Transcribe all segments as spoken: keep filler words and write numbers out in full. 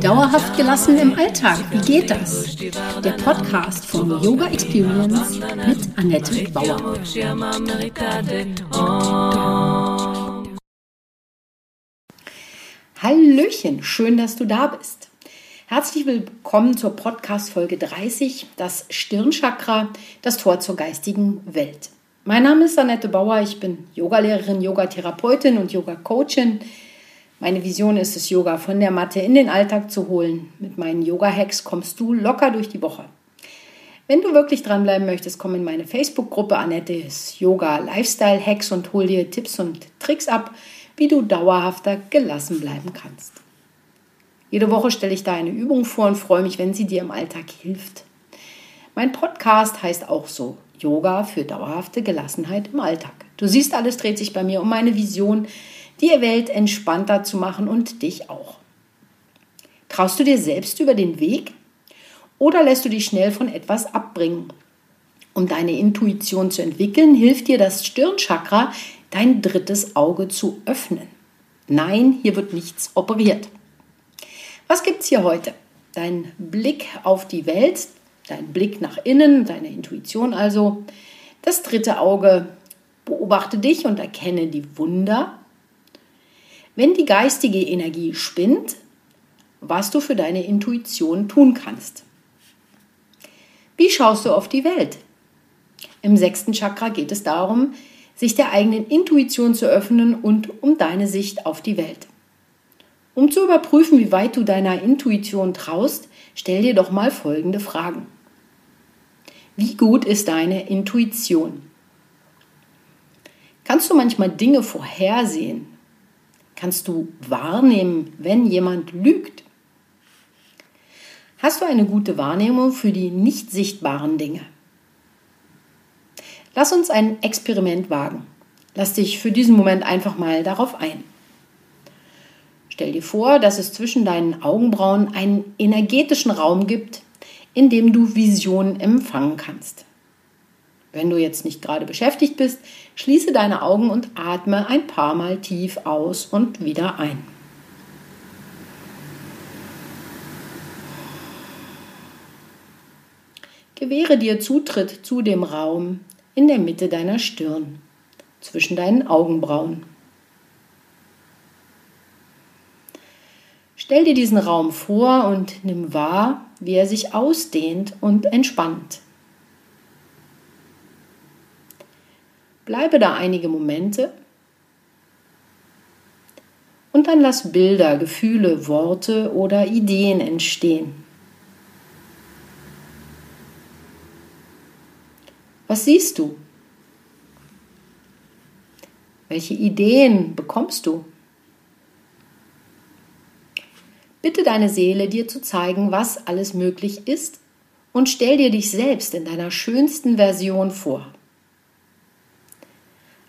Dauerhaft gelassen im Alltag, wie geht das? Der Podcast von Yoga Experience mit Annette Bauer. Hallöchen, schön, dass du da bist. Herzlich willkommen zur Podcast-Folge dreißig, das Stirnchakra, das Tor zur geistigen Welt. Mein Name ist Annette Bauer, ich bin Yogalehrerin, Yogatherapeutin und Yoga-Coachin. Meine Vision ist es, Yoga von der Matte in den Alltag zu holen. Mit meinen Yoga-Hacks kommst du locker durch die Woche. Wenn du wirklich dranbleiben möchtest, komm in meine Facebook-Gruppe Annettes Yoga-Lifestyle-Hacks und hol dir Tipps und Tricks ab, wie du dauerhafter gelassen bleiben kannst. Jede Woche stelle ich da eine Übung vor und freue mich, wenn sie dir im Alltag hilft. Mein Podcast heißt auch so: Yoga für dauerhafte Gelassenheit im Alltag. Du siehst, alles dreht sich bei mir um meine Vision, die Welt entspannter zu machen und dich auch. Traust du dir selbst über den Weg oder lässt du dich schnell von etwas abbringen? Um deine Intuition zu entwickeln, hilft dir das Stirnchakra, dein drittes Auge zu öffnen. Nein, hier wird nichts operiert. Was gibt's hier heute? Dein Blick auf die Welt, dein Blick nach innen, deine Intuition also. Das dritte Auge, beobachte dich und erkenne die Wunder. Wenn die geistige Energie spinnt, was du für deine Intuition tun kannst. Wie schaust du auf die Welt? Im sechsten Chakra geht es darum, sich der eigenen Intuition zu öffnen und um deine Sicht auf die Welt. Um zu überprüfen, wie weit du deiner Intuition traust, stell dir doch mal folgende Fragen. Wie gut ist deine Intuition? Kannst du manchmal Dinge vorhersehen? Kannst du wahrnehmen, wenn jemand lügt? Hast du eine gute Wahrnehmung für die nicht sichtbaren Dinge? Lass uns ein Experiment wagen. Lass dich für diesen Moment einfach mal darauf ein. Stell dir vor, dass es zwischen deinen Augenbrauen einen energetischen Raum gibt, in dem du Visionen empfangen kannst. Wenn du jetzt nicht gerade beschäftigt bist, schließe deine Augen und atme ein paar Mal tief aus und wieder ein. Gewähre dir Zutritt zu dem Raum in der Mitte deiner Stirn, zwischen deinen Augenbrauen. Stell dir diesen Raum vor und nimm wahr, wie er sich ausdehnt und entspannt. Bleibe da einige Momente und dann lass Bilder, Gefühle, Worte oder Ideen entstehen. Was siehst du? Welche Ideen bekommst du? Bitte deine Seele, dir zu zeigen, was alles möglich ist, und stell dir dich selbst in deiner schönsten Version vor.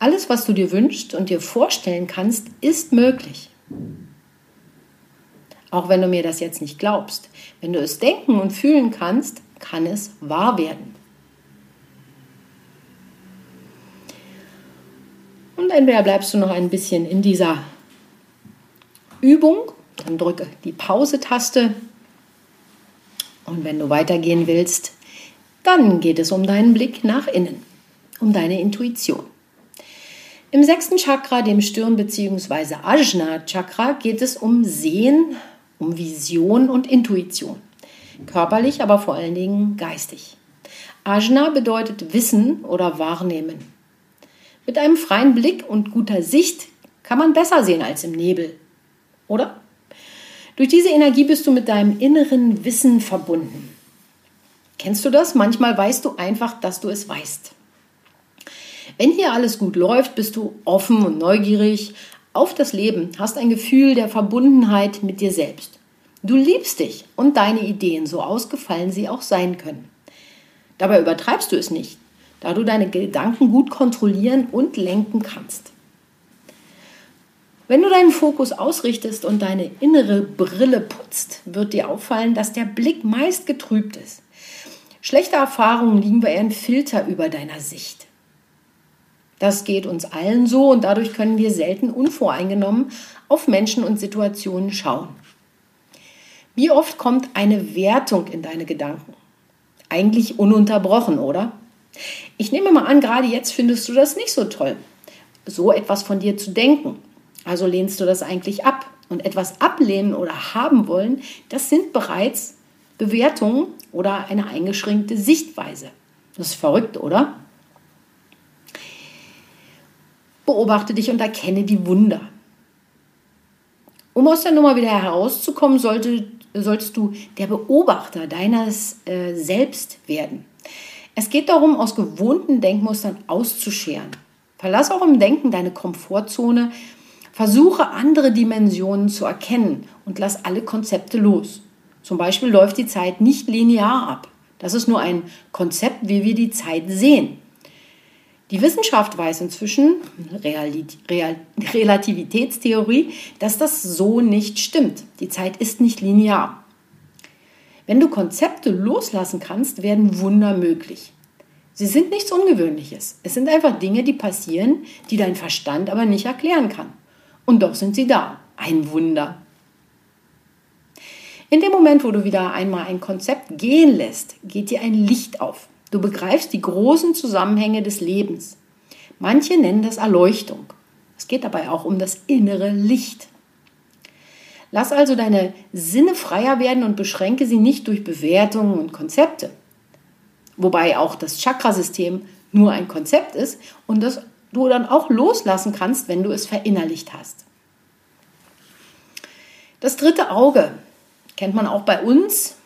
Alles, was du dir wünschst und dir vorstellen kannst, ist möglich. Auch wenn du mir das jetzt nicht glaubst, wenn du es denken und fühlen kannst, kann es wahr werden. Und entweder bleibst du noch ein bisschen in dieser Übung, dann drücke die Pause-Taste und wenn du weitergehen willst, dann geht es um deinen Blick nach innen, um deine Intuition. Im sechsten Chakra, dem Stirn- bzw. Ajna-Chakra, geht es um Sehen, um Vision und Intuition. Körperlich, aber vor allen Dingen geistig. Ajna bedeutet Wissen oder Wahrnehmen. Mit einem freien Blick und guter Sicht kann man besser sehen als im Nebel, oder? Durch diese Energie bist du mit deinem inneren Wissen verbunden. Kennst du das? Manchmal weißt du einfach, dass du es weißt. Wenn hier alles gut läuft, bist du offen und neugierig auf das Leben, hast ein Gefühl der Verbundenheit mit dir selbst. Du liebst dich und deine Ideen, so ausgefallen sie auch sein können. Dabei übertreibst du es nicht, da du deine Gedanken gut kontrollieren und lenken kannst. Wenn du deinen Fokus ausrichtest und deine innere Brille putzt, wird dir auffallen, dass der Blick meist getrübt ist. Schlechte Erfahrungen liegen bei einem Filter über deiner Sicht. Das geht uns allen so und dadurch können wir selten unvoreingenommen auf Menschen und Situationen schauen. Wie oft kommt eine Wertung in deine Gedanken? Eigentlich ununterbrochen, oder? Ich nehme mal an, gerade jetzt findest du das nicht so toll, so etwas von dir zu denken. Also lehnst du das eigentlich ab. Und etwas ablehnen oder haben wollen, das sind bereits Bewertungen oder eine eingeschränkte Sichtweise. Das ist verrückt, oder? Beobachte dich und erkenne die Wunder. Um aus der Nummer wieder herauszukommen, sollte, solltest du der Beobachter deines äh, Selbst werden. Es geht darum, aus gewohnten Denkmustern auszuscheren. Verlass auch im Denken deine Komfortzone, versuche andere Dimensionen zu erkennen und lass alle Konzepte los. Zum Beispiel läuft die Zeit nicht linear ab. Das ist nur ein Konzept, wie wir die Zeit sehen. Die Wissenschaft weiß inzwischen, Relativitätstheorie, dass das so nicht stimmt. Die Zeit ist nicht linear. Wenn du Konzepte loslassen kannst, werden Wunder möglich. Sie sind nichts Ungewöhnliches. Es sind einfach Dinge, die passieren, die dein Verstand aber nicht erklären kann. Und doch sind sie da. Ein Wunder. In dem Moment, wo du wieder einmal ein Konzept gehen lässt, geht dir ein Licht auf. Du begreifst die großen Zusammenhänge des Lebens. Manche nennen das Erleuchtung. Es geht dabei auch um das innere Licht. Lass also deine Sinne freier werden und beschränke sie nicht durch Bewertungen und Konzepte. Wobei auch das Chakrasystem nur ein Konzept ist und das du dann auch loslassen kannst, wenn du es verinnerlicht hast. Das dritte Auge kennt man auch bei uns.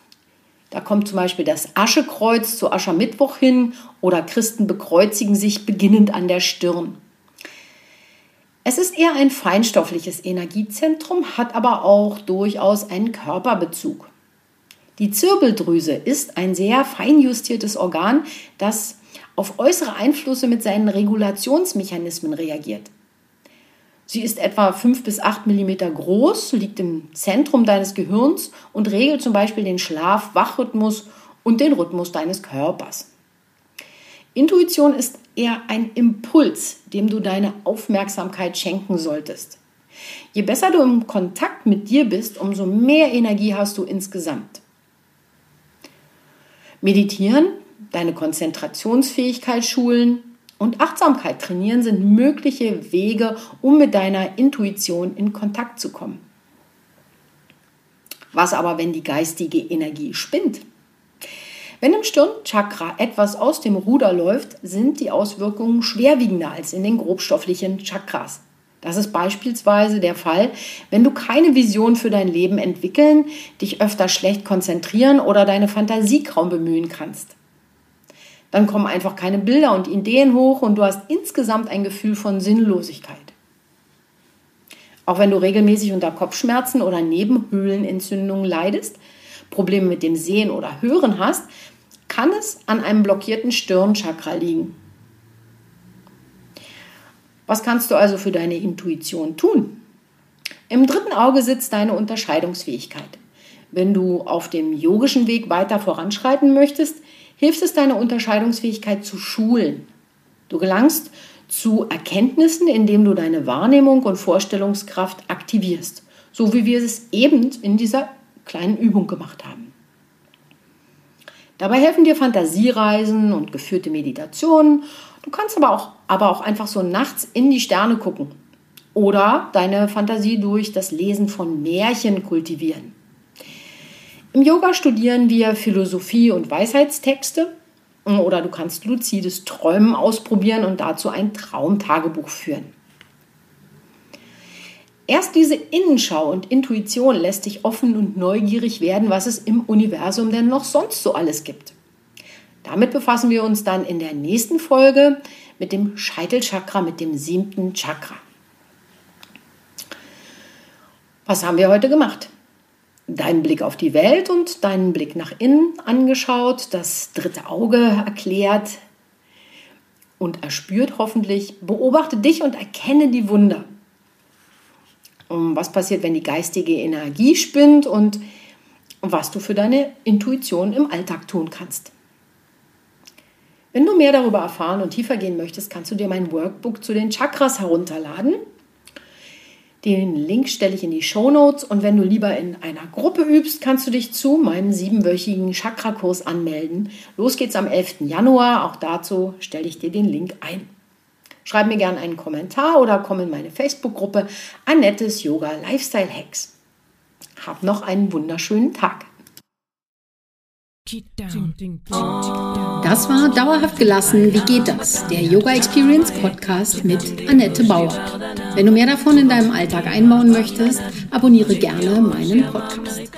Da kommt zum Beispiel das Aschekreuz zu Aschermittwoch hin oder Christen bekreuzigen sich beginnend an der Stirn. Es ist eher ein feinstoffliches Energiezentrum, hat aber auch durchaus einen Körperbezug. Die Zirbeldrüse ist ein sehr feinjustiertes Organ, das auf äußere Einflüsse mit seinen Regulationsmechanismen reagiert. Sie ist etwa fünf bis acht Millimeter groß, liegt im Zentrum deines Gehirns und regelt zum Beispiel den Schlaf-Wach-Rhythmus und den Rhythmus deines Körpers. Intuition ist eher ein Impuls, dem du deine Aufmerksamkeit schenken solltest. Je besser du im Kontakt mit dir bist, umso mehr Energie hast du insgesamt. Meditieren, deine Konzentrationsfähigkeit schulen und Achtsamkeit trainieren sind mögliche Wege, um mit deiner Intuition in Kontakt zu kommen. Was aber, wenn die geistige Energie spinnt? Wenn im Stirnchakra etwas aus dem Ruder läuft, sind die Auswirkungen schwerwiegender als in den grobstofflichen Chakras. Das ist beispielsweise der Fall, wenn du keine Vision für dein Leben entwickeln, dich öfter schlecht konzentrieren oder deine Fantasie kaum bemühen kannst. Dann kommen einfach keine Bilder und Ideen hoch und du hast insgesamt ein Gefühl von Sinnlosigkeit. Auch wenn du regelmäßig unter Kopfschmerzen oder Nebenhöhlenentzündungen leidest, Probleme mit dem Sehen oder Hören hast, kann es an einem blockierten Stirnchakra liegen. Was kannst du also für deine Intuition tun? Im dritten Auge sitzt deine Unterscheidungsfähigkeit. Wenn du auf dem yogischen Weg weiter voranschreiten möchtest, hilft es, deine Unterscheidungsfähigkeit zu schulen. Du gelangst zu Erkenntnissen, indem du deine Wahrnehmung und Vorstellungskraft aktivierst, so wie wir es eben in dieser kleinen Übung gemacht haben. Dabei helfen dir Fantasiereisen und geführte Meditationen. Du kannst aber auch, aber auch einfach so nachts in die Sterne gucken oder deine Fantasie durch das Lesen von Märchen kultivieren. Im Yoga studieren wir Philosophie und Weisheitstexte oder du kannst luzides Träumen ausprobieren und dazu ein Traumtagebuch führen. Erst diese Innenschau und Intuition lässt dich offen und neugierig werden, was es im Universum denn noch sonst so alles gibt. Damit befassen wir uns dann in der nächsten Folge mit dem Scheitelchakra, mit dem siebten Chakra. Was haben wir heute gemacht? Deinen Blick auf die Welt und deinen Blick nach innen angeschaut, das dritte Auge erklärt und erspürt hoffentlich. Beobachte dich und erkenne die Wunder. Was passiert, wenn die geistige Energie spinnt und was du für deine Intuition im Alltag tun kannst. Wenn du mehr darüber erfahren und tiefer gehen möchtest, kannst du dir mein Workbook zu den Chakras herunterladen. Den Link stelle ich in die Shownotes und wenn du lieber in einer Gruppe übst, kannst du dich zu meinem siebenwöchigen Chakra-Kurs anmelden. Los geht's am elften Januar, auch dazu stelle ich dir den Link ein. Schreib mir gerne einen Kommentar oder komm in meine Facebook-Gruppe Annettes Yoga Lifestyle Hacks. Hab noch einen wunderschönen Tag. Das war Dauerhaft gelassen, wie geht das? Der Yoga Experience Podcast mit Annette Bauer. Wenn du mehr davon in deinem Alltag einbauen möchtest, abonniere gerne meinen Podcast.